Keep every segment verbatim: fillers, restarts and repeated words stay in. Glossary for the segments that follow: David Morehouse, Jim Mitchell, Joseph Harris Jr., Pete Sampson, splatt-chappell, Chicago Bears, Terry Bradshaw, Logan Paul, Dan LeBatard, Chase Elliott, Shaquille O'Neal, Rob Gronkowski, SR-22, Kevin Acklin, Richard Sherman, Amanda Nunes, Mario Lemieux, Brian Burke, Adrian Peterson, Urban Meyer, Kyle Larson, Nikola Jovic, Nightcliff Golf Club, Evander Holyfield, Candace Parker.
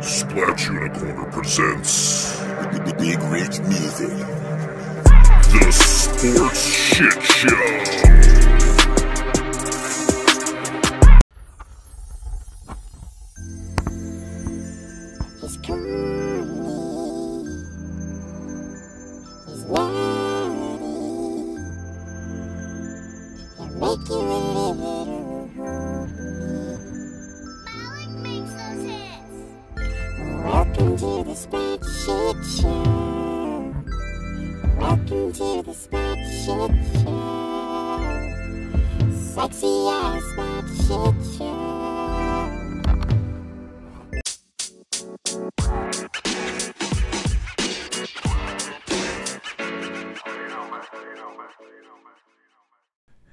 Splash Unicorner presents Big Rich Music, the Sports Shit Show. He's coming, he's ready, he'll make you a living. Welcome to the Sports Shit Show. Welcome to the Sports Shit Show. Sexy ass Sports Shit Show.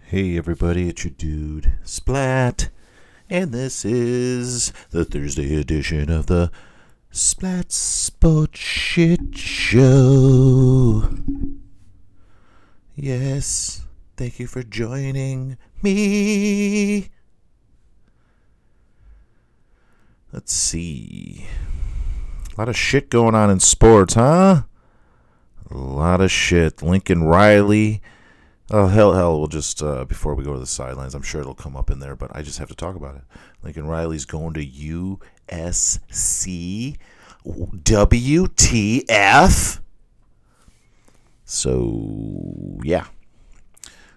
Hey everybody, it's your dude Splat, and this is the Thursday edition of the Splat Sports Shit Show. Yes, thank you for joining me. Let's see. A lot of shit going on in sports, huh? A lot of shit. Lincoln Riley. Oh, hell, hell, we'll just, uh, before we go to the sidelines, I'm sure it'll come up in there, but I just have to talk about it. Lincoln Riley's going to U S C. W T F? So, yeah.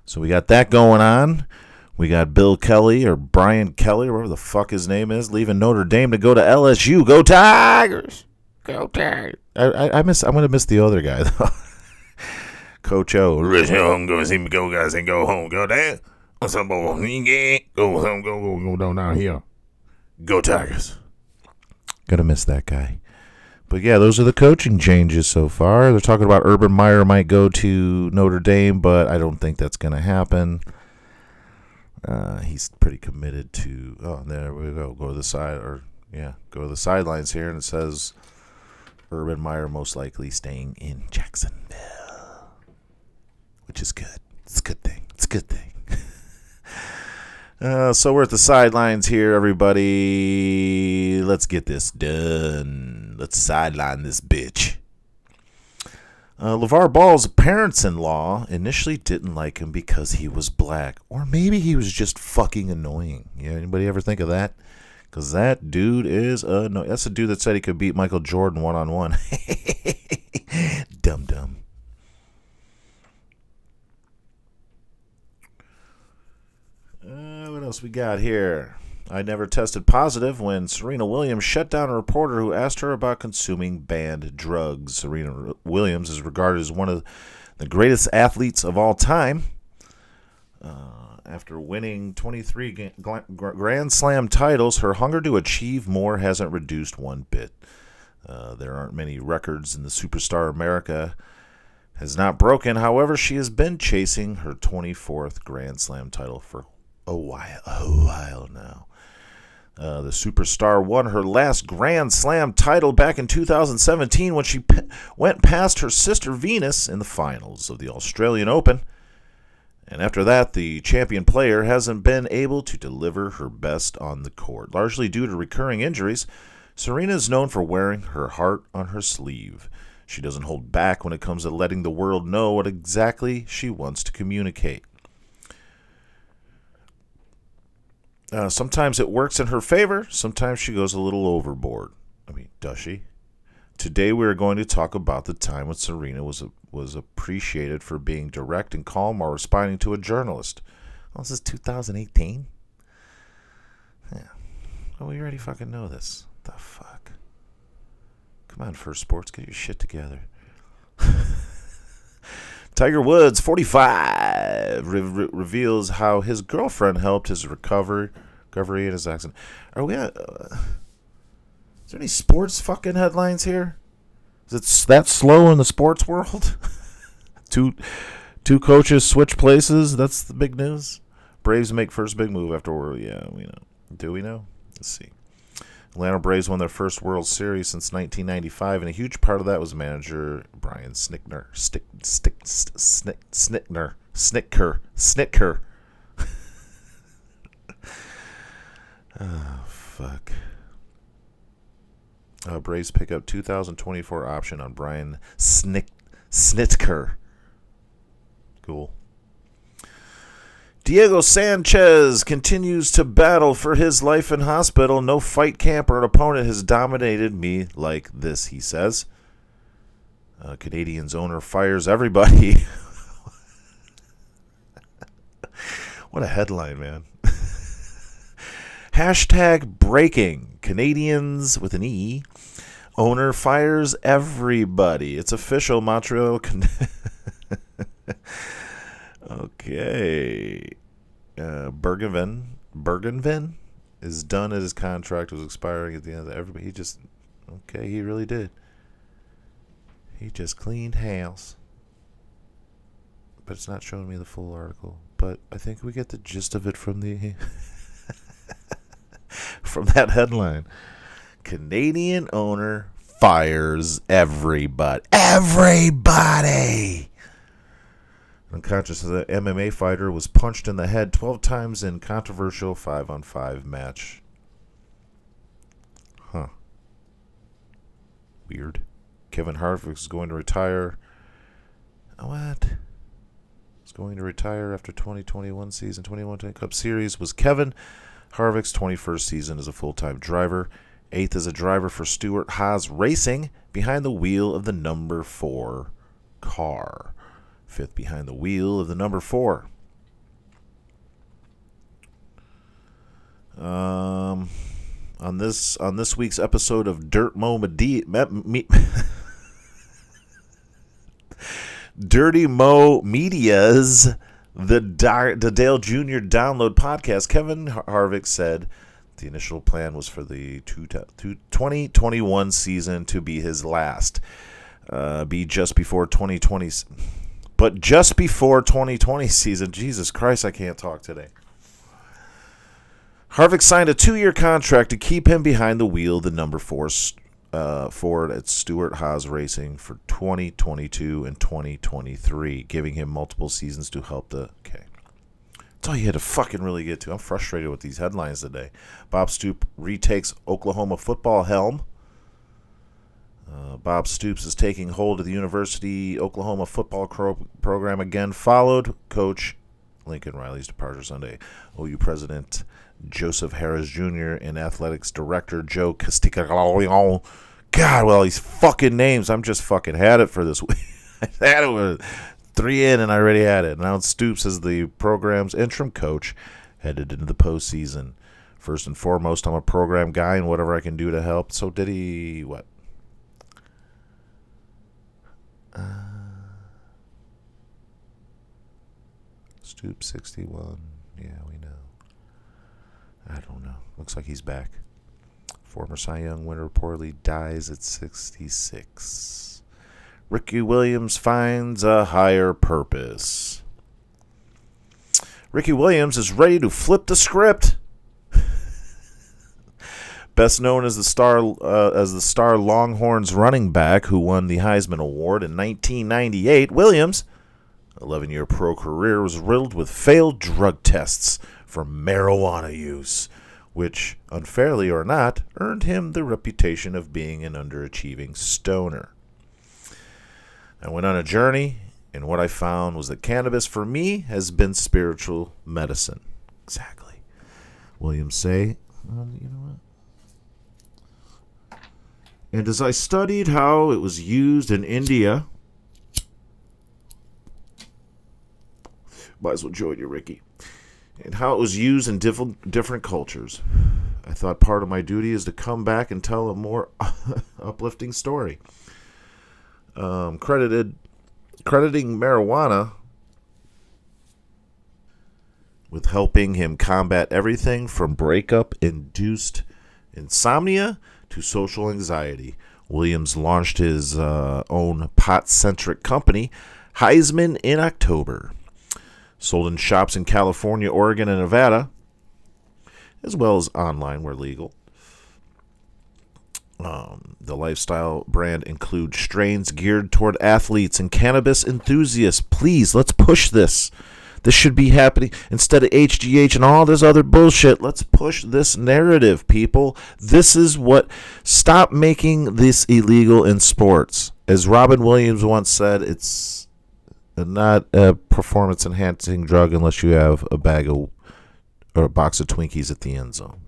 So we got that going on. We got Bill Kelly, or Brian Kelly, whatever the fuck his name is, leaving Notre Dame to go to L S U. Go Tigers! Go Tigers! I, I, I miss, I'm going to miss the other guy, though. Coach O. I'm going to see me go, guys, and go home. Go down. Go home. Go, go, go down, down here. Go Tigers. Gonna miss that guy. But yeah, those are the coaching changes so far. They're talking about Urban Meyer might go to Notre Dame, but I don't think that's going to happen. Uh, he's pretty committed to... Oh, there we go. Go to the side, or yeah, go to the sidelines here, and it says Urban Meyer most likely staying in Jacksonville. Which is good. It's a good thing. It's a good thing. uh, so we're at the sidelines here, everybody. Let's get this done. Let's sideline this bitch. Uh, LeVar Ball's parents-in-law initially didn't like him because he was black. Or maybe he was just fucking annoying. Yeah, anybody ever think of that? Because that dude is annoying. That's the dude that said he could beat Michael Jordan one-on-one. Dum-dum. Uh, what else we got here? I never tested positive when Serena Williams shut down a reporter who asked her about consuming banned drugs. Serena Williams is regarded as one of the greatest athletes of all time. Uh, after winning twenty-three Grand Slam titles, her hunger to achieve more hasn't reduced one bit. Uh, there aren't many records in the superstar America has not broken. However, she has been chasing her twenty-fourth Grand Slam title for a while, a while now. Uh, the superstar won her last Grand Slam title back in two thousand seventeen when she pe- went past her sister Venus in the finals of the Australian Open. And after that, the champion player hasn't been able to deliver her best on the court. Largely due to recurring injuries, Serena is known for wearing her heart on her sleeve. She doesn't hold back when it comes to letting the world know what exactly she wants to communicate. Uh, sometimes it works in her favor. Sometimes she goes a little overboard. I mean, does she? Today we are going to talk about the time when Serena was a, was appreciated for being direct and calm while responding to a journalist. Oh, this is two thousand eighteen? Yeah. Oh, we already fucking know this. What the fuck? Come on, First Sports. Get your shit together. Tiger Woods, forty-five, re- re- reveals how his girlfriend helped his recovery, recovery in his accident. Are we at, uh, is there any sports fucking headlines here? Is it that slow in the sports world? two, two coaches switch places. That's the big news. Braves make first big move after World. Yeah, we know. Do we know? Let's see. Atlanta Braves won their first World Series since nineteen ninety-five, and a huge part of that was manager Brian Snitker. Stick, stick, st- snick, Snitker. Snitker. Snitker. Oh, fuck. Uh, Braves pick up two thousand twenty-four option on Brian Snick, Snitker. Cool. Diego Sanchez continues to battle for his life in hospital. No fight camp or an opponent has dominated me like this, he says. Uh, Canadiens owner fires everybody. What a headline, man. Hashtag breaking. Canadiens with an E. Owner fires everybody. It's official, Montreal. Con- okay. Uh, Bergenvin. Bergenvin is done at his contract. It was expiring at the end of the, everybody. He just, okay, he really did. He just cleaned house. But it's not showing me the full article. But I think we get the gist of it from the from that headline. Canadian owner fires everybody. Everybody! Unconscious of the M M A fighter was punched in the head twelve times in controversial five on five match. Huh. Weird. Kevin Harvick is going to retire. What? He's going to retire after twenty twenty-one season. twenty-one twenty Cup Series was Kevin Harvick's twenty-first season as a full-time driver. Eighth as a driver for Stewart-Haas Racing, behind the wheel of the number four car. Fifth behind the wheel of the number four. Um, on this on this week's episode of Dirt Mo Media, me, Dirty Mo Media's the, Di, the Dale Junior Download podcast, Kevin Harvick said the initial plan was for the twenty twenty-one season to be his last. Uh, be just before twenty twenty. But just before twenty twenty season, Jesus Christ, I can't talk today. Harvick signed a two-year contract to keep him behind the wheel of the number four uh, Ford at Stewart-Haas Racing for twenty twenty-two and twenty twenty-three, giving him multiple seasons to help the... Okay. That's all you had to fucking really get to. I'm frustrated with these headlines today. Bob Stoops retakes Oklahoma football helm. Uh, Bob Stoops is taking hold of the University Oklahoma football cro- program again, followed Coach Lincoln Riley's departure Sunday. O U President Joseph Harris Junior and Athletics Director Joe Castiglione. God, well, these fucking names. I'm just fucking had it for this week. I had it with three in, and I already had it. Now Stoops is the program's interim coach, headed into the postseason. First and foremost, I'm a program guy, and whatever I can do to help. So did he what? Uh, Stoop sixty-one. Yeah, we know. I don't know. Looks like he's back. Former Cy Young winner reportedly dies at sixty-six. Ricky Williams finds a higher purpose. Ricky Williams is ready to flip the script. Best known as the star uh, as the star Longhorns running back who won the Heisman Award in nineteen ninety-eight, Williams, eleven-year pro career, was riddled with failed drug tests for marijuana use, which, unfairly or not, earned him the reputation of being an underachieving stoner. I went on a journey, and what I found was that cannabis for me has been spiritual medicine. Exactly. Williams say, um, you know what? And as I studied how it was used in India, might as well join you, Ricky, and how it was used in diff- different cultures, I thought part of my duty is to come back and tell a more uplifting story. Um, credited, crediting marijuana with helping him combat everything from breakup-induced insomnia to social anxiety. Williams launched his uh, own pot-centric company, Heisman, in October. Sold in shops in California, Oregon, and Nevada, as well as online where legal. Um, the lifestyle brand includes strains geared toward athletes and cannabis enthusiasts. Please, let's push this. This should be happening instead of H G H and all this other bullshit. Let's push this narrative, people. This is what, stop making this illegal in sports. As Robin Williams once said, it's not a performance-enhancing drug unless you have a bag of or a box of Twinkies at the end zone.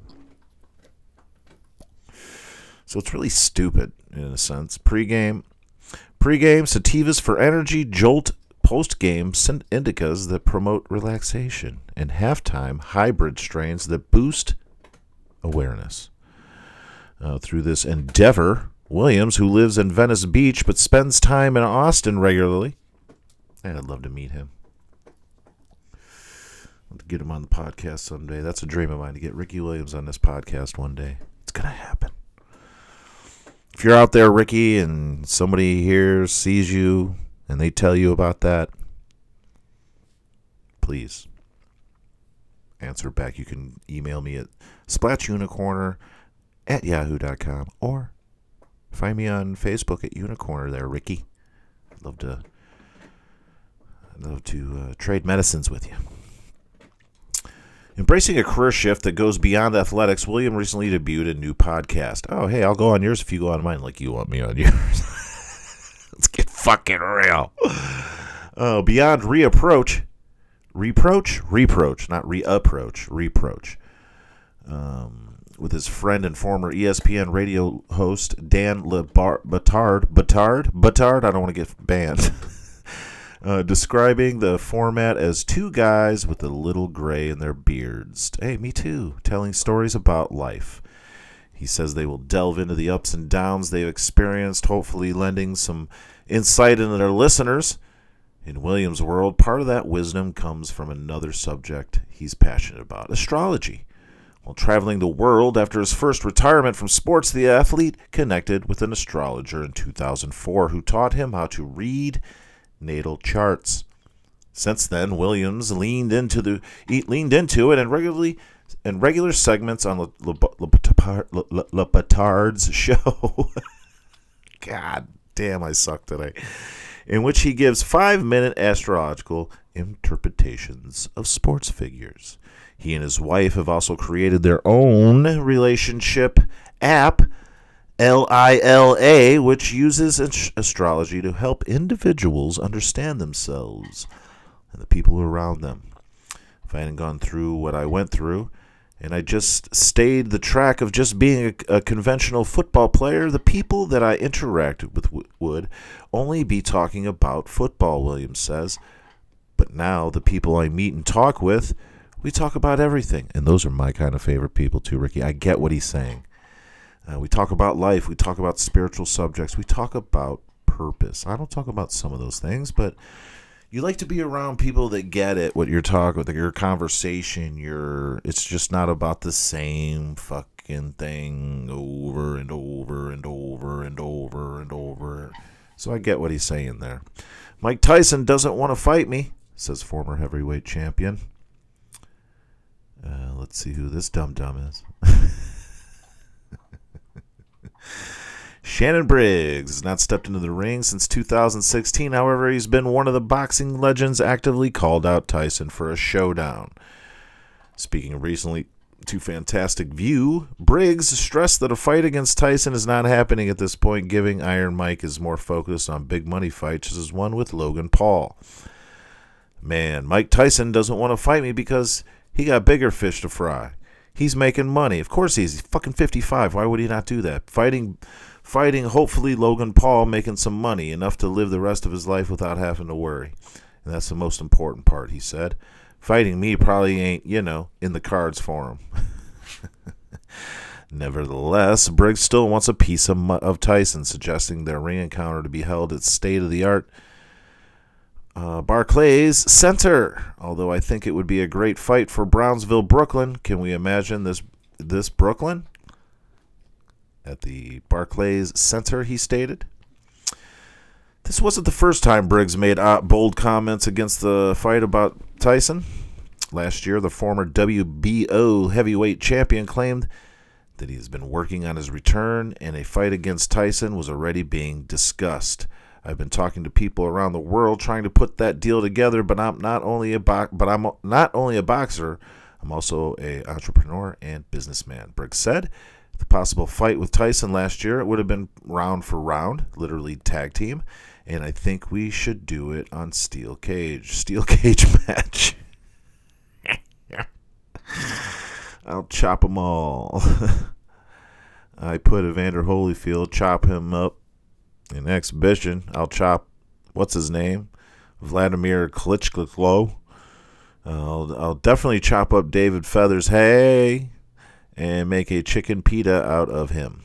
So it's really stupid in a sense. Pre-game, pre-game sativas for energy, jolt post-game indicas that promote relaxation, and halftime hybrid strains that boost awareness. Uh, through this endeavor, Williams, who lives in Venice Beach but spends time in Austin regularly, and I'd love to meet him. I'll get him on the podcast someday. That's a dream of mine, to get Ricky Williams on this podcast one day. It's going to happen. If you're out there, Ricky, and somebody here sees you and they tell you about that, please answer back. You can email me at splashunicorner at yahoo dot com or find me on Facebook at Unicorner there, Ricky. I'd love to, I'd love to uh, trade medicines with you. Embracing a career shift that goes beyond athletics, William recently debuted a new podcast. Oh, hey, I'll go on yours if you go on mine like you want me on yours. Let's get fucking real. Uh, beyond reapproach, reproach, reproach, not reapproach, reproach. Um, with his friend and former E S P N radio host, Dan LeBar- Batard, Batard, Batard, I don't want to get banned. Uh, describing the format as two guys with a little gray in their beards. Hey, me too. Telling stories about life. He says they will delve into the ups and downs they've experienced, hopefully lending some insight into their listeners. In William's world, part of that wisdom comes from another subject he's passionate about, astrology. While traveling the world after his first retirement from sports, the athlete connected with an astrologer in two thousand four who taught him how to read natal charts. Since then, Williams leaned into the leaned into it and regularly in regular segments on Le, Le, Le, Le, Le, Le Batard's show. God damn, I suck today. In which he gives five-minute astrological interpretations of sports figures. He and his wife have also created their own relationship app, L I L A, which uses astrology to help individuals understand themselves and the people around them. If I hadn't gone through what I went through, and I just stayed the track of just being a, a conventional football player, the people that I interacted with w- would only be talking about football, Williams says. But now the people I meet and talk with, we talk about everything. And those are my kind of favorite people too, Ricky. I get what he's saying. Uh, we talk about life. We talk about spiritual subjects. We talk about purpose. I don't talk about some of those things, but you like to be around people that get it, what you're talking about, your conversation. Your, it's just not about the same fucking thing over and over and over and over and over. So I get what he's saying there. Mike Tyson doesn't want to fight me, says former heavyweight champion. Uh, let's see who this dum-dum is. Shannon Briggs has not stepped into the ring since two thousand sixteen. However, he's been one of the boxing legends actively called out Tyson for a showdown. Speaking recently to Fantastic View, Briggs stressed that a fight against Tyson is not happening at this point, giving Iron Mike is more focused on big money fights, as one with Logan Paul. Man, Mike Tyson doesn't want to fight me because he got bigger fish to fry. He's making money. Of course he is. He's fucking fifty-five. Why would he not do that? Fighting, fighting. Hopefully Logan Paul, making some money, enough to live the rest of his life without having to worry. And that's the most important part, he said. Fighting me probably ain't, you know, in the cards for him. Nevertheless, Briggs still wants a piece of, of Tyson, suggesting their ring encounter to be held at state-of-the-art Uh, Barclays Center. Although I think it would be a great fight for Brownsville, Brooklyn. Can we imagine this this Brooklyn? At the Barclays Center, he stated. This wasn't the first time Briggs made bold comments against the fight about Tyson. Last year, the former W B O heavyweight champion claimed that he has been working on his return, and a fight against Tyson was already being discussed. I've been talking to people around the world trying to put that deal together, but I'm not only a bo- but I'm not only a boxer, I'm also an entrepreneur and businessman, Briggs said. The possible fight with Tyson last year, it would have been round for round, literally tag team, and I think we should do it on steel cage. Steel cage match. I'll chop them all. I put Evander Holyfield, chop him up. In exhibition, I'll chop, what's his name? Vladimir Klitschko. I'll, I'll definitely chop up David Feathers, hey, and make a chicken pita out of him.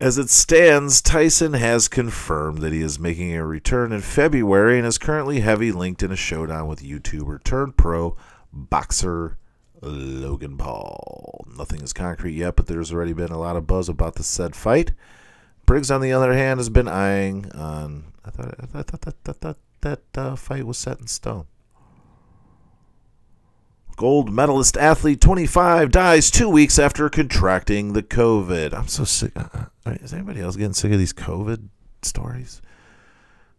As it stands, Tyson has confirmed that he is making a return in February and is currently heavily linked in a showdown with YouTuber turned pro boxer Logan Paul. Nothing is concrete yet, but there's already been a lot of buzz about the said fight. Briggs, on the other hand, has been eyeing on. I thought, I thought, I thought, I thought that uh, fight was set in stone. Gold medalist athlete twenty-five dies two weeks after contracting the COVID. I'm so sick. Uh, is anybody else getting sick of these COVID stories?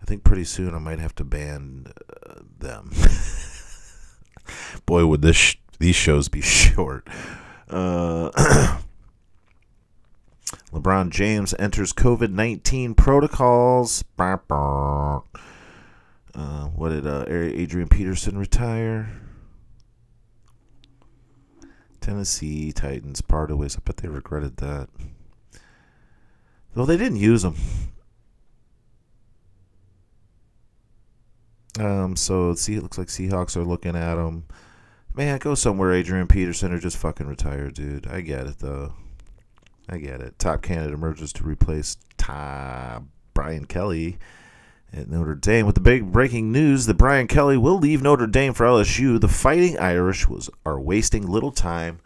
I think pretty soon I might have to ban uh, them. Boy, would this sh- these shows be short. Uh, LeBron James enters COVID nineteen protocols. Uh, what did uh, Adrian Peterson retire? Tennessee Titans parted ways. I bet they regretted that. Well, they didn't use them. Um, so, see, it looks like Seahawks are looking at them. Man, go somewhere, Adrian Peterson, or just fucking retire, dude. I get it, though. I get it. Top candidate emerges to replace Ty Brian Kelly at Notre Dame. With the big breaking news that Brian Kelly will leave Notre Dame for L S U, the Fighting Irish was are wasting little time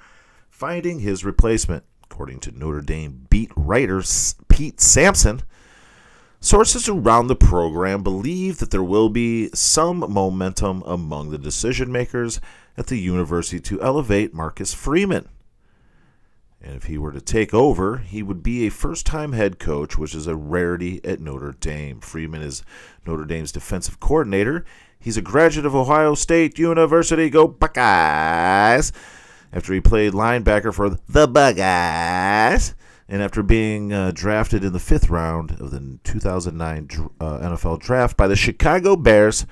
finding his replacement, according to Notre Dame beat writer Pete Sampson. Sources around the program believe that there will be some momentum among the decision-makers at the university to elevate Marcus Freeman. And if he were to take over, he would be a first-time head coach, which is a rarity at Notre Dame. Freeman is Notre Dame's defensive coordinator. He's a graduate of Ohio State University. Go Buckeyes! After he played linebacker for the Buckeyes. And after being uh, drafted in the fifth round of the two thousand nine uh, N F L draft by the Chicago Bears,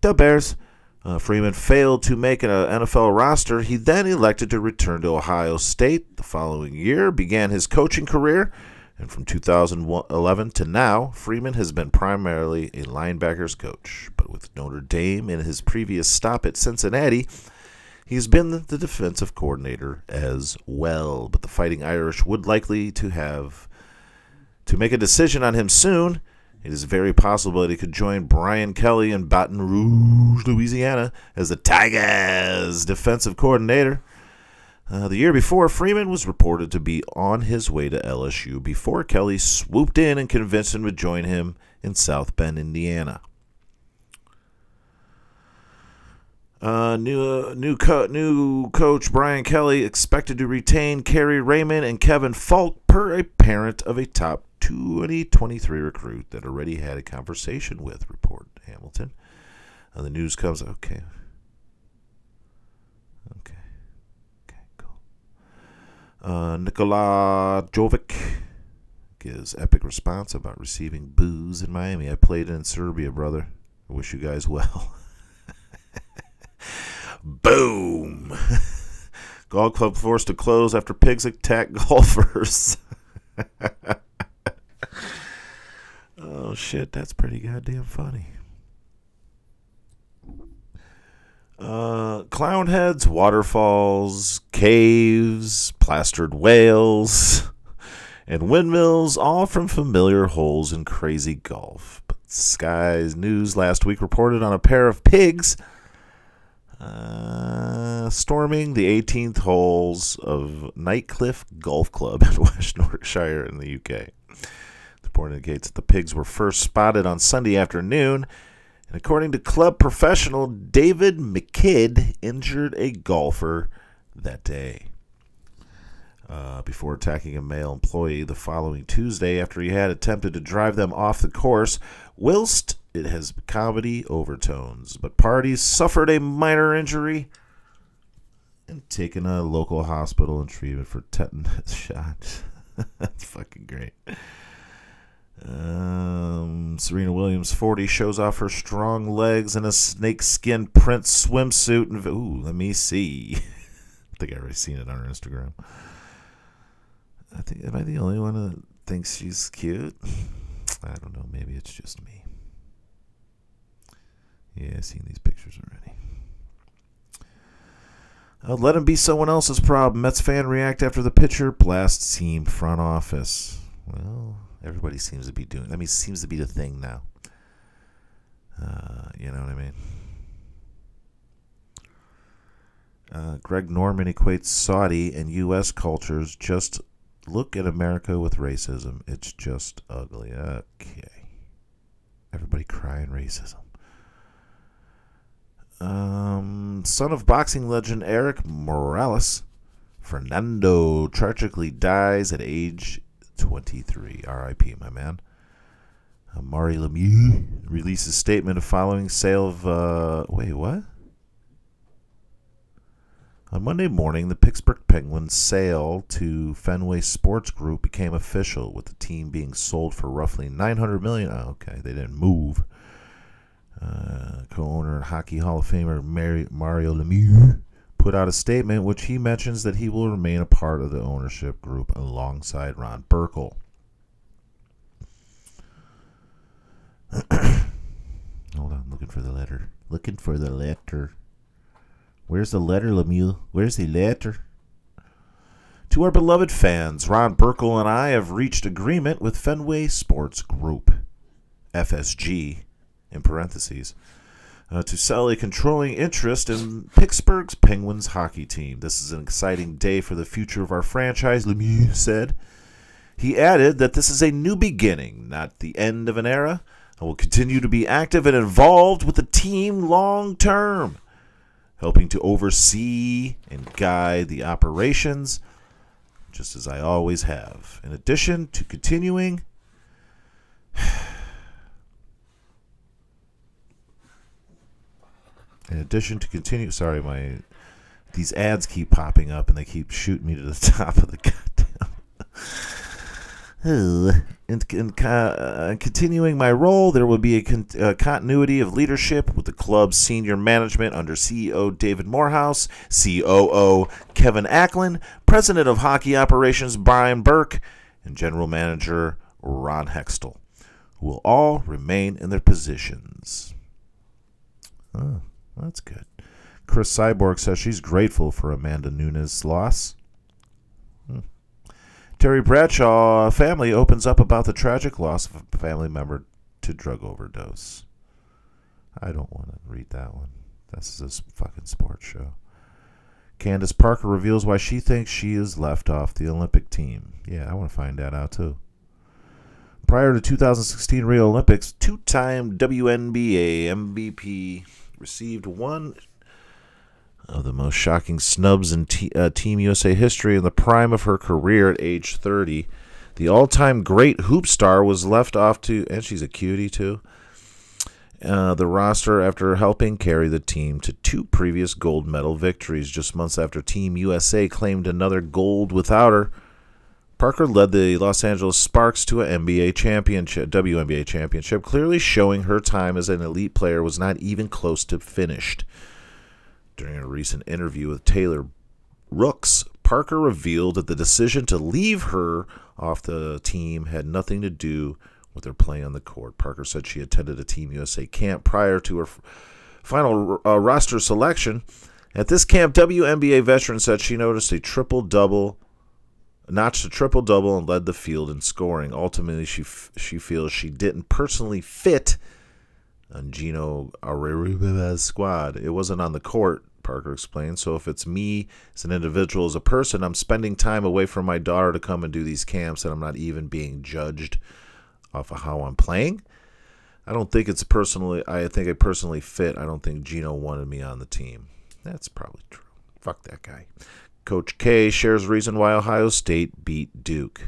the Bears, uh, Freeman failed to make an uh, N F L roster. He then elected to return to Ohio State the following year, began his coaching career, and from two thousand eleven to now, Freeman has been primarily a linebacker's coach. But with Notre Dame in his previous stop at Cincinnati, he's been the defensive coordinator as well, but the Fighting Irish would likely to have to make a decision on him soon. It is very possible that he could join Brian Kelly in Baton Rouge, Louisiana, as the Tigers' defensive coordinator. Uh, the year before, Freeman was reported to be on his way to L S U before Kelly swooped in and convinced him to join him in South Bend, Indiana. Uh, new uh, new, co- new coach Brian Kelly expected to retain Kerry Raymond and Kevin Falk, per a parent of a top twenty twenty-three recruit that already had a conversation with, reported Hamilton. Uh, the news comes, okay. Okay. Okay, cool. Uh, Nikola Jovic gives epic response about receiving boos in Miami. I played in Serbia, brother. I wish you guys well. Boom! Golf club forced to close after pigs attack golfers. Oh shit, that's pretty goddamn funny. Uh, clown heads, waterfalls, caves, plastered whales, and windmills, all from familiar holes in crazy golf. But Sky's News last week reported on a pair of pigs Uh, storming the eighteenth holes of Nightcliff Golf Club in West Yorkshire in the U K. The report indicates that the pigs were first spotted on Sunday afternoon, and according to club professional David McKidd, injured a golfer that day. uh, before attacking a male employee the following Tuesday after he had attempted to drive them off the course, whilst it has comedy overtones. But parties suffered a minor injury and taken a local hospital and treatment for tetanus shots. That's fucking great. Um, Serena Williams, forty, shows off her strong legs in a snakeskin print swimsuit. And, ooh, let me see. I think I've already seen it on her Instagram. I think, am I the only one that thinks she's cute? I don't know. Maybe it's just me. Yeah, I've seen these pictures already. Uh, let him be someone else's problem. Mets fan react after the pitcher blasts team front office. Well, everybody seems to be doing. I mean, seems to be the thing now. Uh, you know what I mean? Uh, Greg Norman equates Saudi and U S cultures. Just look at America with racism. It's just ugly. Okay. Everybody crying racism. Um, son of boxing legend Eric Morales, Fernando tragically dies at age twenty-three. R I P, my man. Uh, Mario Lemieux releases statement following sale of, uh, wait, what? On Monday morning, the Pittsburgh Penguins' sale to Fenway Sports Group became official, with the team being sold for roughly nine hundred million dollars. Oh, okay, they didn't move. Uh, co-owner and Hockey Hall of Famer Mary, Mario Lemieux put out a statement which he mentions that he will remain a part of the ownership group alongside Ron Burkle. Hold on, looking for the letter. Looking for the letter. Where's the letter, Lemieux? Where's the letter? To our beloved fans, Ron Burkle and I have reached agreement with Fenway Sports Group, F S G, in parentheses, uh, to sell a controlling interest in Pittsburgh's Penguins hockey team. This is an exciting day for the future of our franchise, Lemieux said. He added that this is a new beginning, not the end of an era. I will continue to be active and involved with the team long term, helping to oversee and guide the operations, just as I always have. In addition to continuing... In addition to continue, sorry, my these ads keep popping up and they keep shooting me to the top of the goddamn. and, and uh, continuing my role, there will be a con uh, continuity of leadership with the club's senior management under C E O David Morehouse, C O O Kevin Acklin, President of Hockey Operations Brian Burke, and General Manager Ron Hextall, who will all remain in their positions. Oh. Well, that's good. Chris Cyborg says she's grateful for Amanda Nunes' loss. Hmm. Terry Bradshaw family opens up about the tragic loss of a family member to drug overdose. I don't want to read that one. This is a fucking sports show. Candace Parker reveals why she thinks she is left off the Olympic team. Yeah, I want to find that out too. Prior to two thousand sixteen Rio Olympics, two-time W N B A M V P... received one of the most shocking snubs in t uh, Team U S A history in the prime of her career at age thirty. The all-time great hoop star was left off to, and she's a cutie too, uh, the roster after helping carry the team to two previous gold medal victories. Just months after Team U S A claimed another gold without her, Parker led the Los Angeles Sparks to an N B A championship, W N B A championship, clearly showing her time as an elite player was not even close to finished. During a recent interview with Taylor Rooks, Parker revealed that the decision to leave her off the team had nothing to do with her play on the court. Parker said she attended a Team U S A camp prior to her final uh, roster selection. At this camp, W N B A veteran said she noticed a triple-double notched a triple-double and led the field in scoring. Ultimately, she f she feels she didn't personally fit on Gino Areruba's squad. It wasn't on the court, Parker explained. So if it's me as an individual, as a person, I'm spending time away from my daughter to come and do these camps, and I'm not even being judged off of how I'm playing. I don't think it's personally, I think I personally fit. I don't think Gino wanted me on the team. That's probably true. Fuck that guy. Coach K shares reason why Ohio State beat Duke.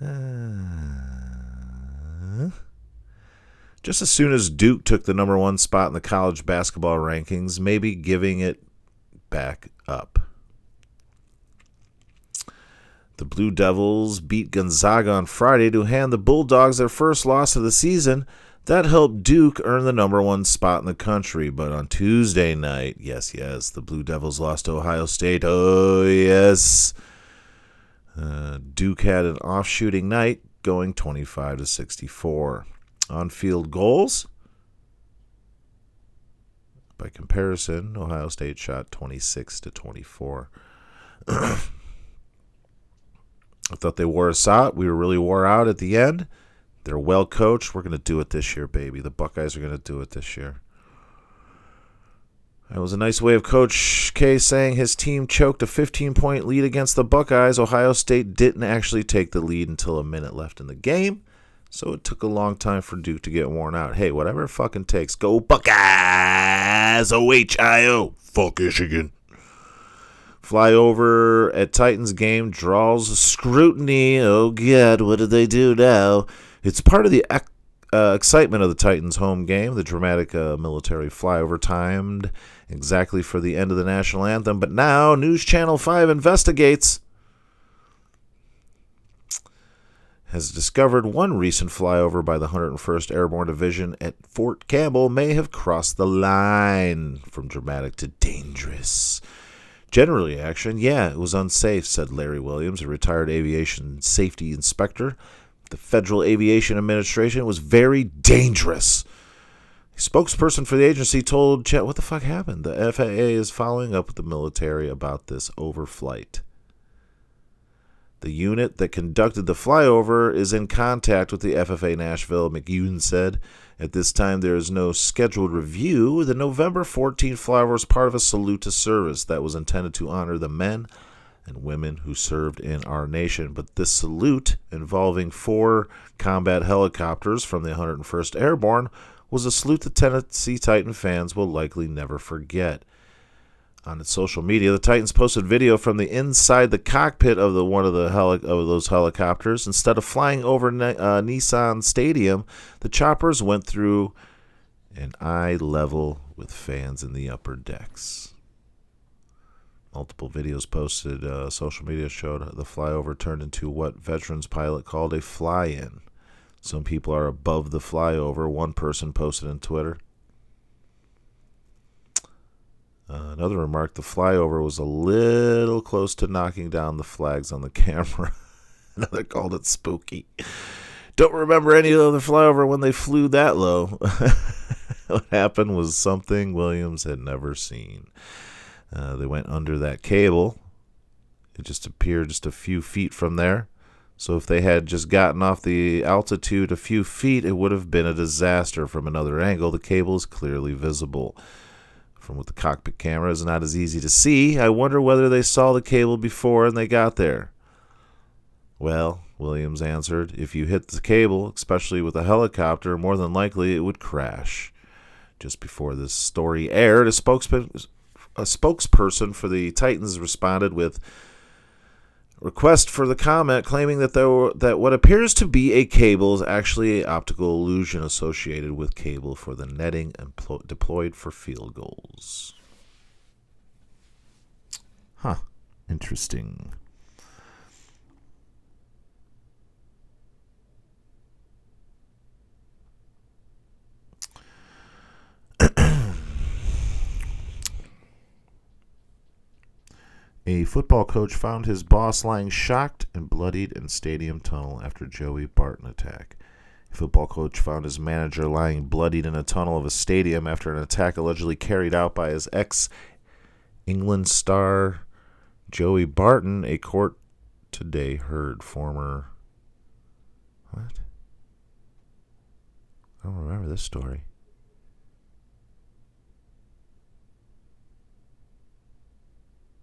uh, just as soon as Duke took the number one spot in the college basketball rankings, maybe giving it back up. The Blue Devils beat Gonzaga on Friday to hand the Bulldogs their first loss of the season. That helped Duke earn the number one spot in the country. But on Tuesday night, yes, yes, the Blue Devils lost to Ohio State. Oh, yes. Uh, Duke had an off-shooting night, going twenty-five to sixty-four. On-field goals, by comparison, Ohio State shot twenty-six to twenty-four. I thought they wore us out. We were really wore out at the end. They're well coached. We're going to do it this year, baby. The Buckeyes are going to do it this year. That was a nice way of Coach K saying his team choked a fifteen-point lead against the Buckeyes. Ohio State didn't actually take the lead until a minute left in the game, so it took a long time for Duke to get worn out. Hey, whatever it fucking takes. Go Buckeyes! O H I O! Fuck Michigan. Flyover at Titans game draws scrutiny. Oh, God, what did they do now? It's part of the uh, excitement of the Titans' home game, the dramatic uh, military flyover timed exactly for the end of the national anthem. But now News Channel five investigates. Has discovered one recent flyover by the one hundred first Airborne Division at Fort Campbell may have crossed the line from dramatic to dangerous. General reaction, yeah, it was unsafe, said Larry Williams, a retired aviation safety inspector. The Federal Aviation Administration was very dangerous. A spokesperson for the agency told Chet, what the fuck happened? The F A A is following up with the military about this overflight. The unit that conducted the flyover is in contact with the F F A Nashville, McEwen said. At this time, there is no scheduled review. The November fourteenth flyover was part of a salute to service that was intended to honor the men and women who served in our nation. But this salute, involving four combat helicopters from the one hundred first Airborne, was a salute the Tennessee Titan fans will likely never forget. On its social media, the Titans posted video from the inside the cockpit of the one of the heli- of those helicopters. Instead of flying over ne- uh, Nissan Stadium, the choppers went through an eye level with fans in the upper decks. Multiple videos posted. Uh, social media showed the flyover turned into what veterans pilot called a fly-in. Some people are above the flyover. One person posted on Twitter. Uh, another remark, the flyover was a little close to knocking down the flags on the camera. Another called it spooky. Don't remember any of the flyover when they flew that low. What happened was something Williams had never seen. Uh, they went under that cable. It just appeared just a few feet from there. So if they had just gotten off the altitude a few feet, it would have been a disaster. From another angle, the cable is clearly visible. From with the cockpit camera is not as easy to see. I wonder whether they saw the cable before and they got there. Well, Williams answered, if you hit the cable, especially with a helicopter, more than likely it would crash. Just before this story aired, a spokesperson, a spokesperson for the Titans responded with request for the comment, claiming that there were, that what appears to be a cable is actually an optical illusion associated with cable for the netting emplo- deployed for field goals. Huh. Interesting. A football coach found his boss lying shocked and bloodied in stadium tunnel after Joey Barton attack. A football coach found his manager lying bloodied in a tunnel of a stadium after an attack allegedly carried out by his ex-England star Joey Barton. A court today heard former... What? I don't remember this story.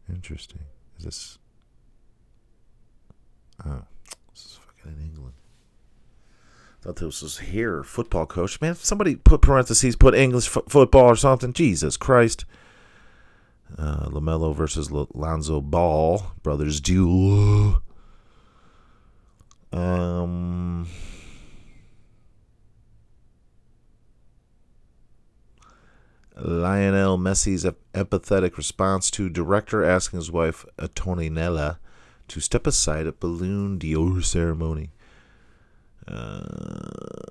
Interesting. Is this... Oh, this is fucking in England. thought this was here, football coach. Man, somebody put parentheses, put English f- football or something. Jesus Christ. Uh, LaMelo versus L- Lonzo Ball. Brothers duel. Um... Lionel Messi's empathetic response to director asking his wife, Antonella, to step aside at Balloon d'Or ceremony. Uh,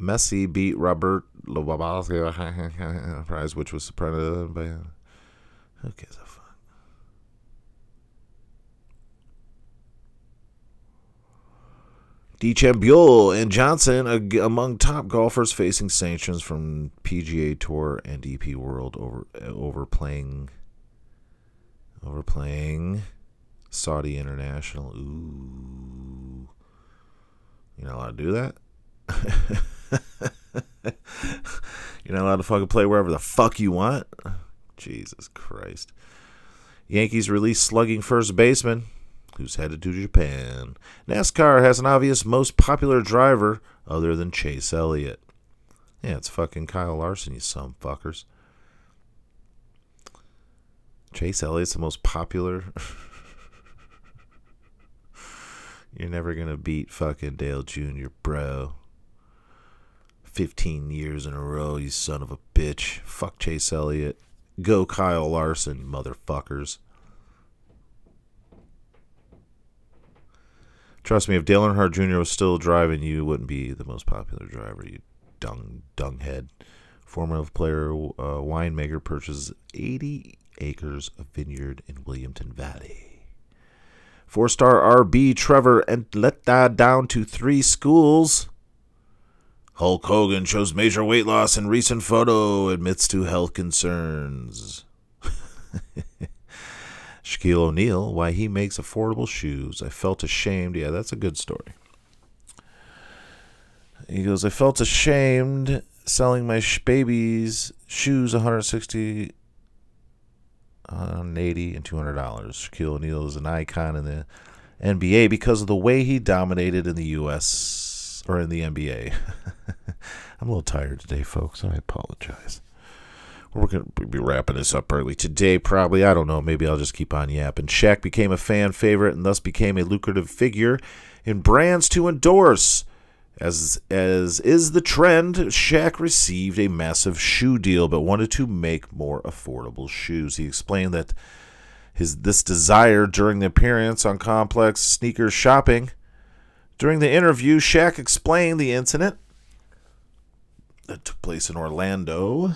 Messi beat Robert Lewandowski prize, which was surprised by him. Who gives a fuck? DeChambeau and Johnson among top golfers facing sanctions from P G A Tour and D P World over overplaying overplaying Saudi International. Ooh, you're not allowed to do that. You're not allowed to fucking play wherever the fuck you want. Jesus Christ. Yankees release slugging first baseman who's headed to Japan. NASCAR has an obvious most popular driver other than Chase Elliott. Yeah, it's fucking Kyle Larson, you some fuckers. Chase Elliott's the most popular. You're never going to beat fucking Dale Junior, bro. fifteen years in a row, you son of a bitch. Fuck Chase Elliott. Go Kyle Larson, motherfuckers. Trust me, if Dale Earnhardt Junior was still driving, you wouldn't be the most popular driver, you dung dunghead. Former player uh, winemaker purchases eighty acres of vineyard in Williamton Valley. Four-star R B Trevor Entleta down to three schools. Hulk Hogan shows major weight loss in recent photo, admits to health concerns. Shaquille O'Neal, why he makes affordable shoes. I felt ashamed. Yeah, that's a good story. He goes, I felt ashamed selling my sh- baby's shoes one hundred sixty dollars, one hundred eighty dollars, and two hundred dollars. Shaquille O'Neal is an icon in the N B A because of the way he dominated in the U S or in the N B A. I'm a little tired today, folks. I apologize. We're going to be wrapping this up early today, probably. I don't know. Maybe I'll just keep on yapping. Shaq became a fan favorite and thus became a lucrative figure in brands to endorse. As as is the trend, Shaq received a massive shoe deal but wanted to make more affordable shoes. He explained that his this desire during the appearance on Complex Sneaker Shopping. During the interview, Shaq explained the incident that took place in Orlando.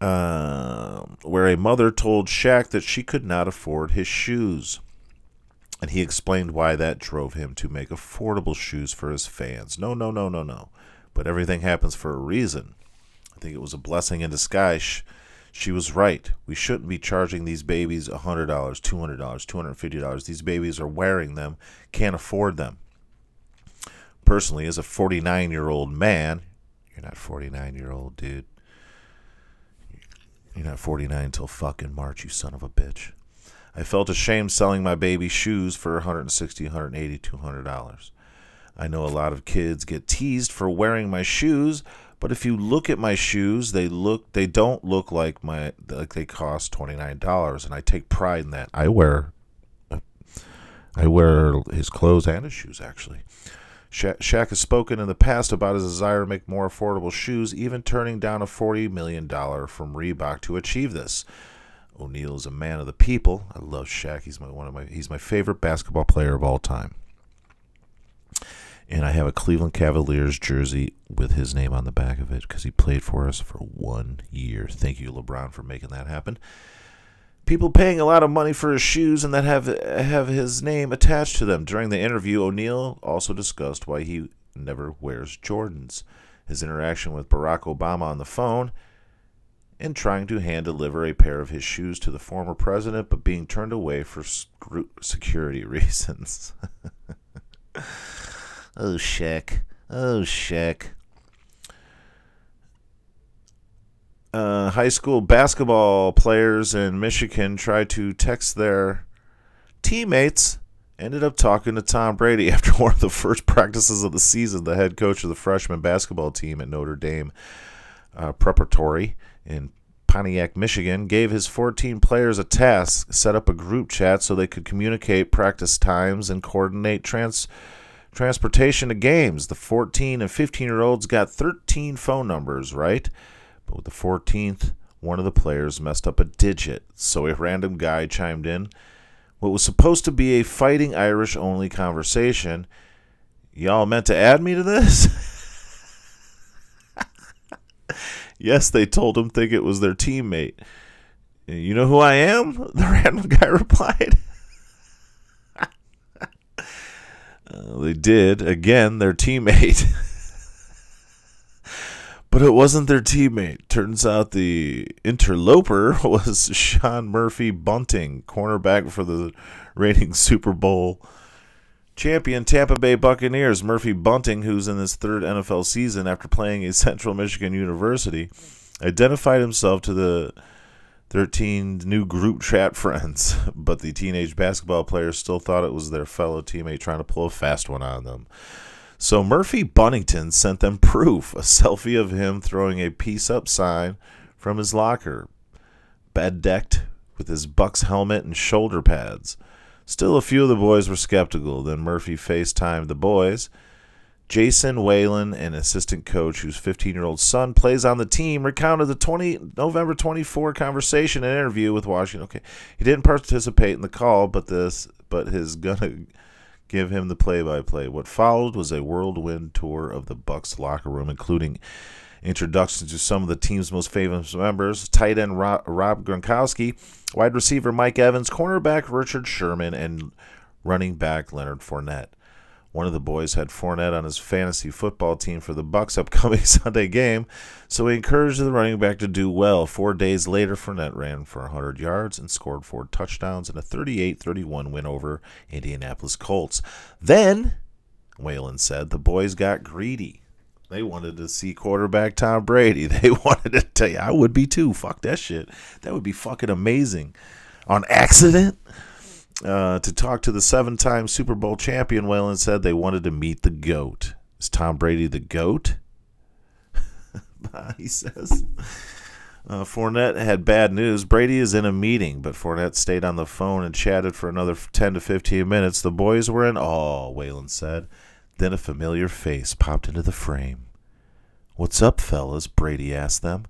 Uh, where a mother told Shaq that she could not afford his shoes. And he explained why that drove him to make affordable shoes for his fans. No, no, no, no, no. But everything happens for a reason. I think it was a blessing in disguise. She was right. We shouldn't be charging these babies one hundred dollars, two hundred dollars, two hundred fifty dollars. These babies are wearing them, can't afford them. Personally, as a forty-nine-year-old man, you're not forty-nine-year-old, dude. You're not forty-nine till fucking March, you son of a bitch. I felt ashamed selling my baby shoes for one hundred sixty dollars, one hundred eighty dollars, two hundred dollars. I know a lot of kids get teased for wearing my shoes, but if you look at my shoes, they look they don't look like my like they cost twenty-nine dollars, and I take pride in that. I wear I wear his clothes and his shoes, actually. Sha- Shaq has spoken in the past about his desire to make more affordable shoes, even turning down a forty million dollars from Reebok to achieve this. O'Neal is a man of the people. I love Shaq. He's my one of my he's my favorite basketball player of all time. And I have a Cleveland Cavaliers jersey with his name on the back of it because he played for us for one year. Thank you, LeBron, for making that happen. People paying a lot of money for his shoes and that have have his name attached to them. During the interview, O'Neal also discussed why he never wears Jordans, his interaction with Barack Obama on the phone, and trying to hand-deliver a pair of his shoes to the former president, but being turned away for scru- security reasons. Oh, Shaq. Oh, Shaq. uh, high school basketball players in Michigan tried to text their teammates, ended up talking to Tom Brady after one of the first practices of the season. The head coach of the freshman basketball team at Notre Dame uh, Preparatory in Pontiac, Michigan, gave his fourteen players a task, set up a group chat so they could communicate practice times and coordinate trans transportation to games. The fourteen and fifteen-year-olds got thirteen phone numbers, right? But with the fourteenth, one of the players messed up a digit, so a random guy chimed in. What was supposed to be a Fighting Irish-only conversation. Y'all meant to add me to this? Yes, they told him, think it was their teammate. You know who I am? The random guy replied. uh, they did. Again, their teammate. But it wasn't their teammate. Turns out the interloper was Sean Murphy Bunting, cornerback for the reigning Super Bowl champion Tampa Bay Buccaneers. Murphy Bunting, who's in his third N F L season after playing at Central Michigan University, identified himself to the thirteen new group chat friends, but the teenage basketball players still thought it was their fellow teammate trying to pull a fast one on them. So Murphy Bunnington sent them proof, a selfie of him throwing a peace-up sign from his locker, bedecked with his Bucks helmet and shoulder pads. Still, a few of the boys were skeptical. Then Murphy FaceTimed the boys. Jason Whalen, an assistant coach whose fifteen-year-old son plays on the team, recounted the November twenty-fourth conversation and interview with Washington. Okay, he didn't participate in the call, but this, but his gonna give him the play-by-play. What followed was a whirlwind tour of the Bucks locker room, including introductions to some of the team's most famous members: tight end Rob, Rob Gronkowski, wide receiver Mike Evans, cornerback Richard Sherman, and running back Leonard Fournette. One of the boys had Fournette on his fantasy football team for the Bucks' upcoming Sunday game, so he encouraged the running back to do well. Four days later, Fournette ran for one hundred yards and scored four touchdowns in a thirty-eight thirty-one win over Indianapolis Colts. Then, Whalen said, the boys got greedy. They wanted to see quarterback Tom Brady. They wanted to tell you, I would be too. Fuck that shit. That would be fucking amazing. On accident? Uh, to talk to the seven-time Super Bowl champion, Whalen said they wanted to meet the GOAT. Is Tom Brady the GOAT? He says. Uh, Fournette had bad news. Brady is in a meeting, but Fournette stayed on the phone and chatted for another ten to fifteen minutes. The boys were in awe, Whalen said. Then a familiar face popped into the frame. What's up, fellas? Brady asked them.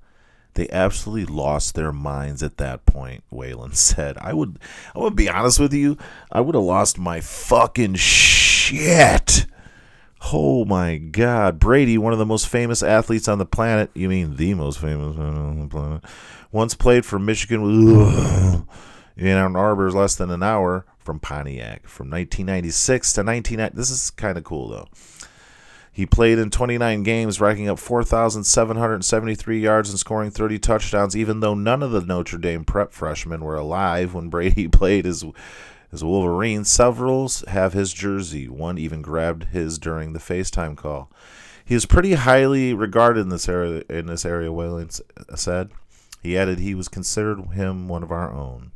They absolutely lost their minds at that point, Whalen said. I would I would be honest with you, I would have lost my fucking shit. Oh my God. Brady, one of the most famous athletes on the planet, you mean the most famous on the planet, once played for Michigan in Ann Arbor, less than an hour from Pontiac. From nineteen ninety-six to nineteen ninety, this is kind of cool though. He played in twenty-nine games, racking up four thousand seven hundred seventy-three yards and scoring thirty touchdowns, even though none of the Notre Dame prep freshmen were alive when Brady played as, as Wolverine. Several have his jersey. One even grabbed his during the FaceTime call. He is pretty highly regarded in this area, in this area, Whalen said. He added he was considered him one of our own.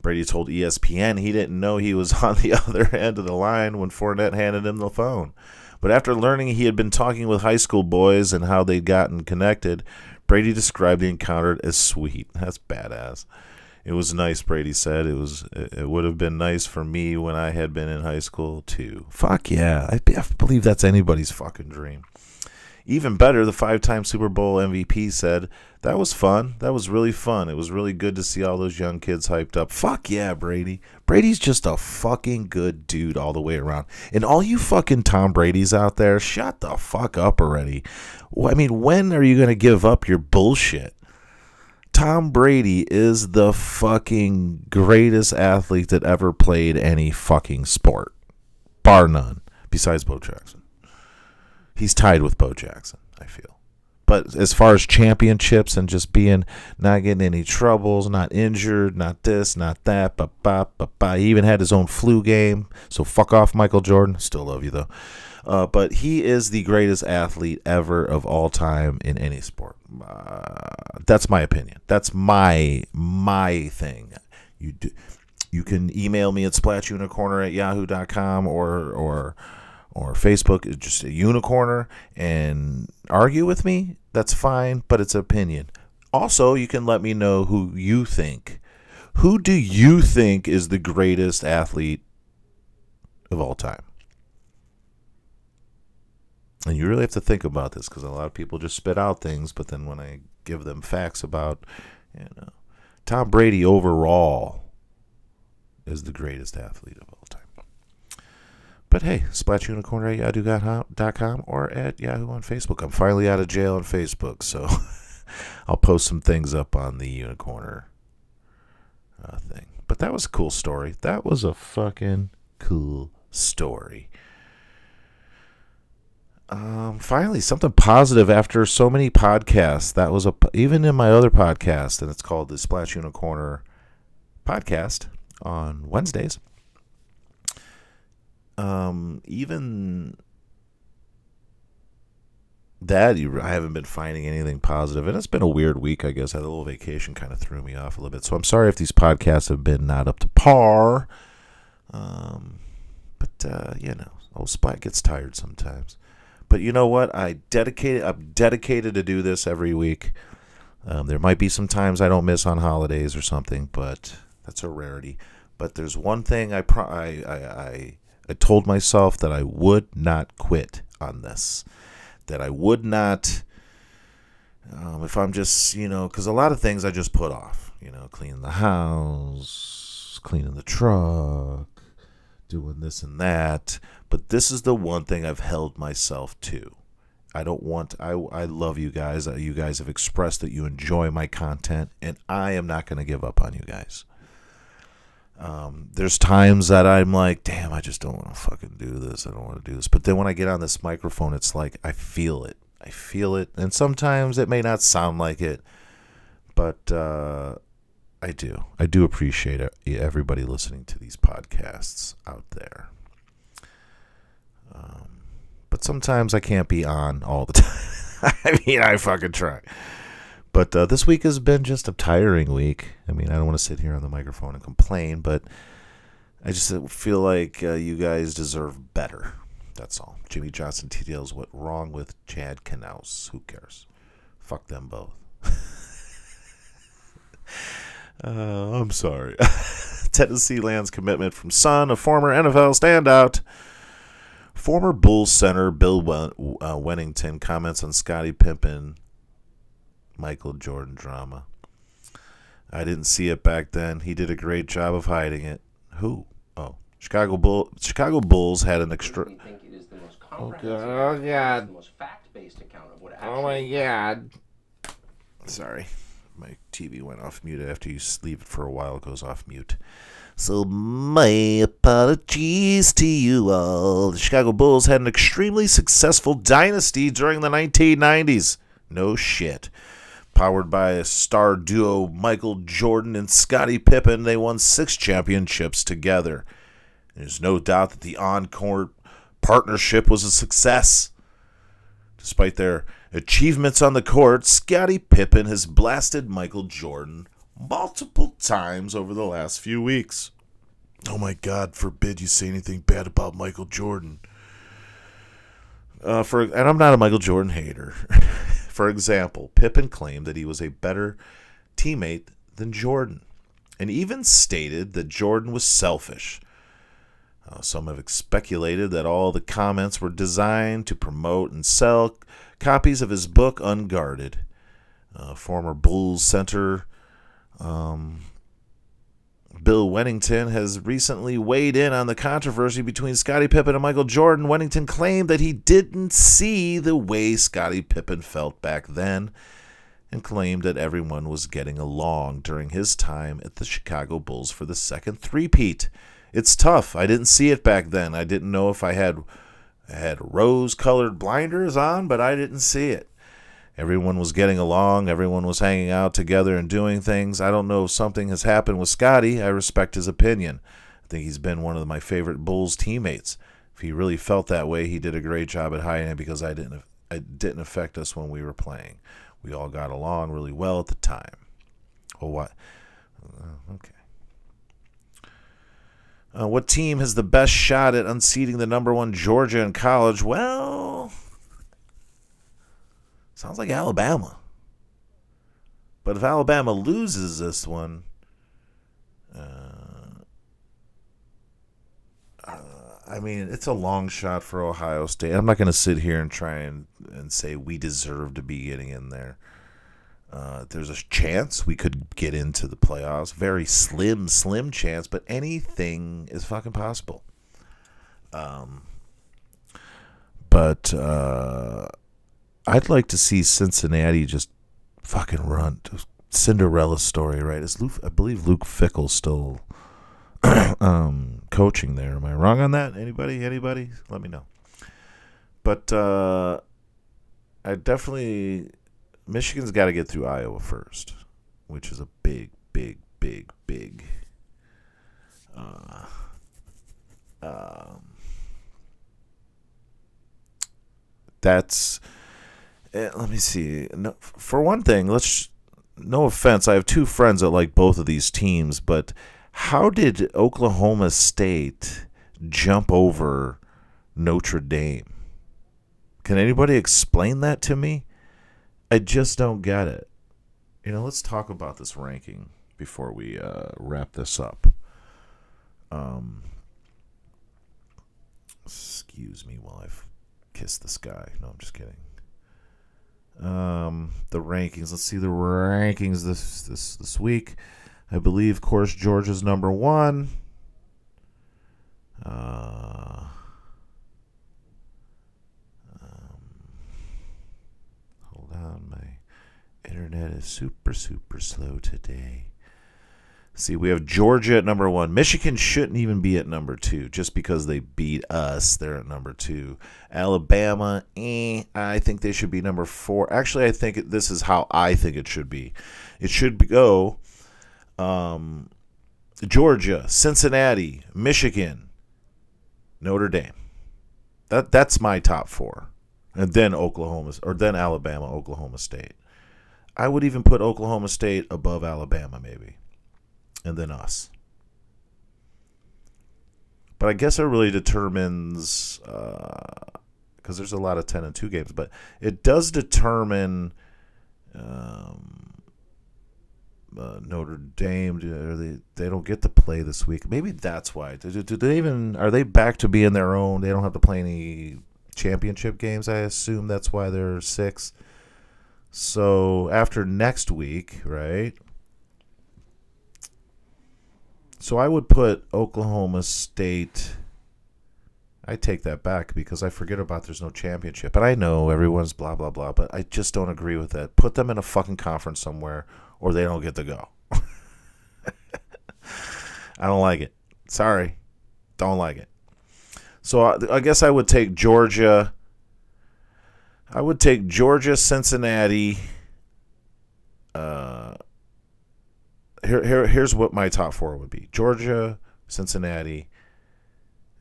Brady told E S P N he didn't know he was on the other end of the line when Fournette handed him the phone. But after learning he had been talking with high school boys and how they'd gotten connected, Brady described the encounter as sweet. That's badass. It was nice, Brady said. It was. It would have been nice for me when I had been in high school, too. Fuck yeah. I, I believe that's anybody's fucking dream. Even better, the five-time Super Bowl M V P said, that was fun. That was really fun. It was really good to see all those young kids hyped up. Fuck yeah, Brady. Brady's just a fucking good dude all the way around. And all you fucking Tom Brady's out there, shut the fuck up already. I mean, when are you going to give up your bullshit? Tom Brady is the fucking greatest athlete that ever played any fucking sport. Bar none. Besides Bo Jackson. He's tied with Bo Jackson, I feel. But as far as championships and just being, not getting any troubles, not injured, not this, not that, ba ba ba ba. He even had his own flu game. So fuck off, Michael Jordan. Still love you, though. Uh, but he is the greatest athlete ever of all time in any sport. Uh, that's my opinion. That's my my thing. You do, you can email me at splatunicorner at yahoo dot com or or or Facebook, just a unicorner, and argue with me. That's fine, but it's an opinion. Also, you can let me know who you think. Who do you think is the greatest athlete of all time? And you really have to think about this, because a lot of people just spit out things, but then when I give them facts about, you know, Tom Brady overall is the greatest athlete of all time. But hey, Splash Unicorn at yahoo dot com or at Yahoo on Facebook. I'm finally out of jail on Facebook, so I'll post some things up on the Unicorner uh, thing. But that was a cool story. That was a fucking cool story. Um, finally, something positive after so many podcasts. That was a, even in my other podcast, and it's called the Splash Unicorner Podcast on Wednesdays. Um, even that, you, I haven't been finding anything positive, and it's been a weird week, I guess. I had a little vacation, kind of threw me off a little bit. So I'm sorry if these podcasts have been not up to par. Um, but uh, you know, old Splat gets tired sometimes. But you know what? I dedicated. I'm dedicated to do this every week. Um, there might be some times I don't miss on holidays or something, but that's a rarity. But there's one thing I pro- I, I, I I told myself that I would not quit on this. That I would not. Um, if I'm just, you know, because a lot of things I just put off. You know, cleaning the house, cleaning the truck, doing this and that. But this is the one thing I've held myself to. I don't want, I, I love you guys. You guys have expressed that you enjoy my content, and I am not going to give up on you guys. Um, there's times that I'm like, damn, I just don't want to fucking do this. I don't want to do this. But then when I get on this microphone, it's like, I feel it. I feel it. And sometimes it may not sound like it, but uh, I do. I do appreciate everybody listening to these podcasts out there. Um, but sometimes I can't be on all the time. I mean, I fucking try. But uh, this week has been just a tiring week. I mean, I don't want to sit here on the microphone and complain, but I just feel like uh, you guys deserve better. That's all. Jimmy Johnson details what's wrong with Chad Knaus. Who cares? Fuck them both. uh, I'm sorry. Tennessee lands commitment from son, a former N F L standout. Former Bulls center Bill Wennington comments on Scottie Pippen, Michael Jordan drama. I didn't see it back then. He did a great job of hiding it. Who? Oh, Chicago Bull. Chicago Bulls had an extra. I think it is the most comprehensive, oh god! The most fact-based account of what actually. Oh my god! Sorry, my T V went off mute. After you leave it for a while, it goes off mute. So my apologies to you all. The Chicago Bulls had an extremely successful dynasty during the nineteen nineties. No shit. Powered by a star duo Michael Jordan and Scottie Pippen, they won six championships together. There's no doubt that the on-court partnership was a success. Despite their achievements on the court, Scottie Pippen has blasted Michael Jordan multiple times over the last few weeks. Oh my God, forbid you say anything bad about Michael Jordan. Uh, for and I'm not a Michael Jordan hater. For example, Pippen claimed that he was a better teammate than Jordan, and even stated that Jordan was selfish. Uh, some have speculated that all the comments were designed to promote and sell copies of his book Unguarded. Uh, former Bulls center Um, Bill Wennington has recently weighed in on the controversy between Scottie Pippen and Michael Jordan. Wennington claimed that he didn't see the way Scottie Pippen felt back then, and claimed that everyone was getting along during his time at the Chicago Bulls for the second three-peat. It's tough. I didn't see it back then. I didn't know if I had, I had rose-colored blinders on, but I didn't see it. Everyone was getting along. Everyone was hanging out together and doing things. I don't know if something has happened with Scotty. I respect his opinion. I think he's been one of my favorite Bulls teammates. If he really felt that way, he did a great job at hiding it, because I didn't, it didn't affect us when we were playing. We all got along really well at the time. Oh, what? Okay. Uh, what team has the best shot at unseating the number one Georgia in college? Well, sounds like Alabama. But if Alabama loses this one, uh, uh, I mean, it's a long shot for Ohio State. I'm not going to sit here and try and, and say we deserve to be getting in there. Uh, there's a chance we could get into the playoffs. Very slim, slim chance, but anything is fucking possible. Um, but uh, I'd like to see Cincinnati just fucking run. Cinderella story, right? It's Luke, I believe Luke Fickle's still um, coaching there. Am I wrong on that? Anybody? Anybody? Let me know. But uh, I definitely... Michigan's got to get through Iowa first, which is a big, big, big, big uh, um, that's eh, let me see. No, for one thing, let's no offense, I have two friends that like both of these teams, but how did Oklahoma State jump over Notre Dame? Can anybody explain that to me? I just don't get it. You know, let's talk about this ranking before we uh, wrap this up. Um, excuse me while I kiss this guy. No, I'm just kidding. Um, the rankings. Let's see the rankings this this this week. I believe, of course, Georgia's number one. Uh. My internet is super, super slow today. See, we have Georgia at number one. Michigan shouldn't even be at number two. Just because they beat us, they're at number two. Alabama, eh, I think they should be number four. Actually, I think it, this is how I think it should be. It should go um, Georgia, Cincinnati, Michigan, Notre Dame. That That's my top four. And then Oklahoma, or then Alabama, Oklahoma State. I would even put Oklahoma State above Alabama, maybe. And then us. But I guess it really determines, because uh, there's a lot of ten and two games, but it does determine um, uh, Notre Dame. They, they don't get to play this week. Maybe that's why. Do, do they even, are they back to being their own? They don't have to play any championship games. I assume that's why they're six. So after next week, right? So I would put Oklahoma State. I take that back because I forget about there's no championship. But I know everyone's blah, blah, blah. But I just don't agree with that. Put them in a fucking conference somewhere or they don't get to go. I don't like it. Sorry. Don't like it. So I guess I would take Georgia. I would take Georgia, Cincinnati. Uh, here, here, here's what my top four would be: Georgia, Cincinnati,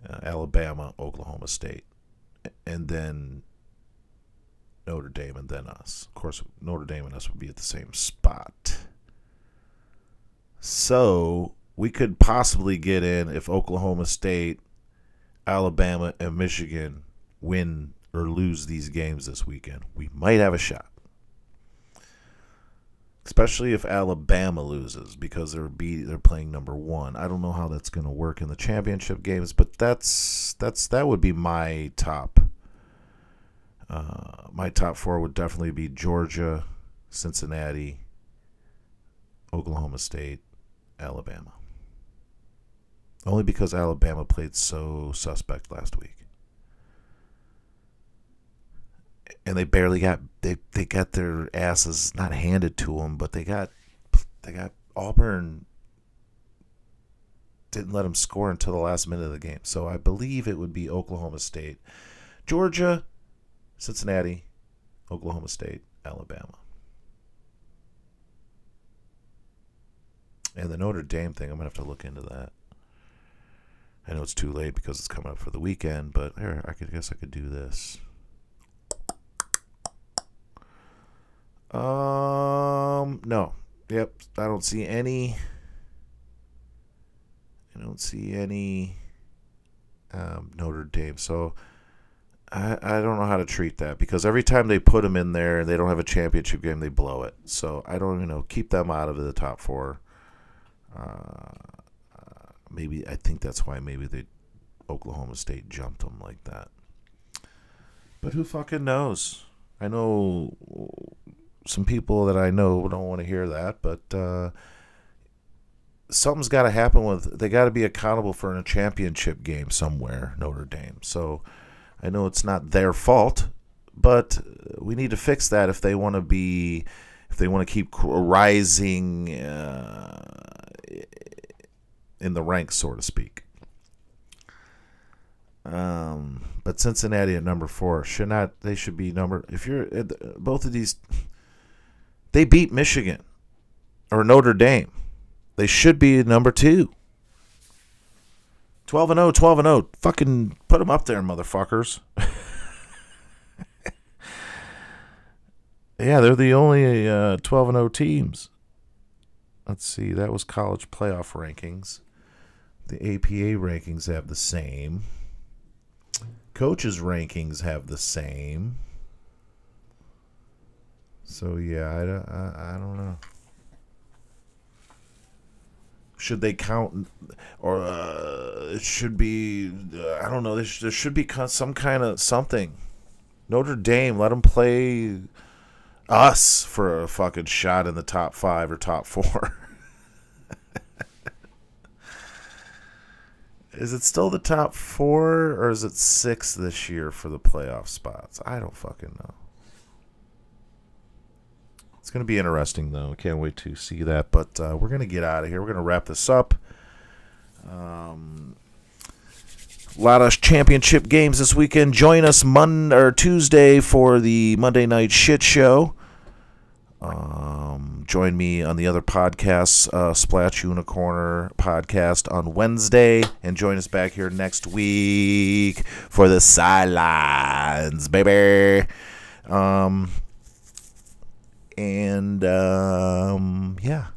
uh, Alabama, Oklahoma State, and then Notre Dame, and then us. Of course, Notre Dame and us would be at the same spot. So we could possibly get in if Oklahoma State, Alabama, and Michigan win or lose these games this weekend. We might have a shot. Especially if Alabama loses because they're be, they're playing number one. I don't know how that's going to work in the championship games, but that's that's that would be my top. Uh, my top four would definitely be Georgia, Cincinnati, Oklahoma State, Alabama. Only because Alabama played so suspect last week. And they barely got they they got their asses not handed to them, but they got they got Auburn didn't let them score until the last minute of the game. So I believe it would be Oklahoma State, Georgia, Cincinnati, Oklahoma State, Alabama. And the Notre Dame thing, I'm going to have to look into that. I know it's too late because it's coming up for the weekend, but here, I could, guess I could do this. Um, no. Yep, I don't see any. I don't see any um, Notre Dame. So I, I don't know how to treat that because every time they put them in there and they don't have a championship game, they blow it. So I don't even know. Keep them out of the top four. Uh, maybe I think that's why maybe they Oklahoma State jumped them like that. But who fucking knows? I know some people that I know don't want to hear that, but uh, something's got to happen with. They got to be accountable for in a championship game somewhere, Notre Dame. So I know it's not their fault, but we need to fix that if they want to be, if they want to keep rising. Uh, in the ranks, so to speak. Um, but Cincinnati at number four should not. They should be number. If you're both of these, they beat Michigan or Notre Dame. They should be number two. Twelve and zero, twelve and zero. Fucking put them up there, motherfuckers. Yeah, they're the only uh, twelve and zero teams. Let's see. That was college playoff rankings. The A P A rankings have the same. Coaches' rankings have the same. So, yeah, I don't, I, I don't know. Should they count? Or uh, it should be, I don't know, there should, there should be some kind of something. Notre Dame, let them play us for a fucking shot in the top five or top four. Is it still the top four or is it six this year for the playoff spots? I don't fucking know. It's going to be interesting, though. Can't wait to see that. But uh, we're going to get out of here. We're going to wrap this up. Um, a lot of championship games this weekend. Join us Monday or Tuesday for the Monday Night Shit Show. Um, join me on the other podcasts, uh, Splash Unicorner podcast on Wednesday, and join us back here next week for the sidelines, baby. Um, and, um, yeah.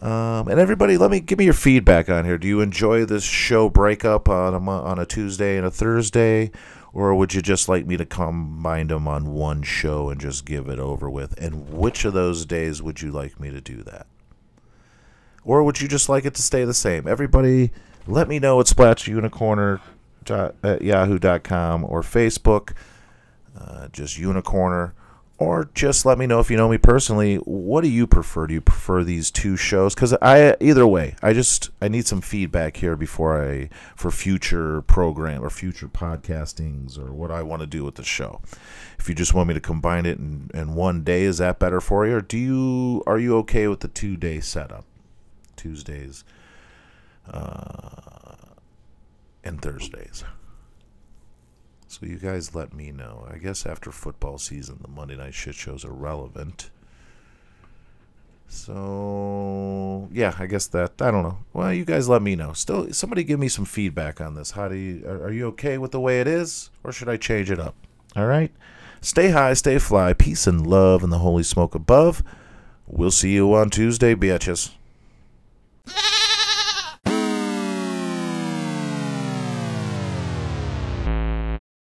Um, and everybody, let me give me your feedback on here. Do you enjoy this show breakup on a, on a Tuesday and a Thursday? Or would you just like me to combine them on one show and just give it over with? And which of those days would you like me to do that? Or would you just like it to stay the same? Everybody, let me know at splash unicorner at yahoo dot com or Facebook, uh, just Unicorner. Or just let me know if you know me personally. What do you prefer? Do you prefer these two shows? Because I either way, I just I need some feedback here before I for future program or future podcastings or what I want to do with the show. If you just want me to combine it in, in one day, is that better for you? Or do you are you okay with the two day setup? Tuesdays uh, and Thursdays. So you guys let me know. I guess after football season, the Monday Night Shit Shows are relevant. So, yeah, I guess that, I don't know. Well, you guys let me know. Still, somebody give me some feedback on this. How do you, are, are you okay with the way it is? Or should I change it up? All right? Stay high, stay fly. Peace and love and the holy smoke above. We'll see you on Tuesday, bitches.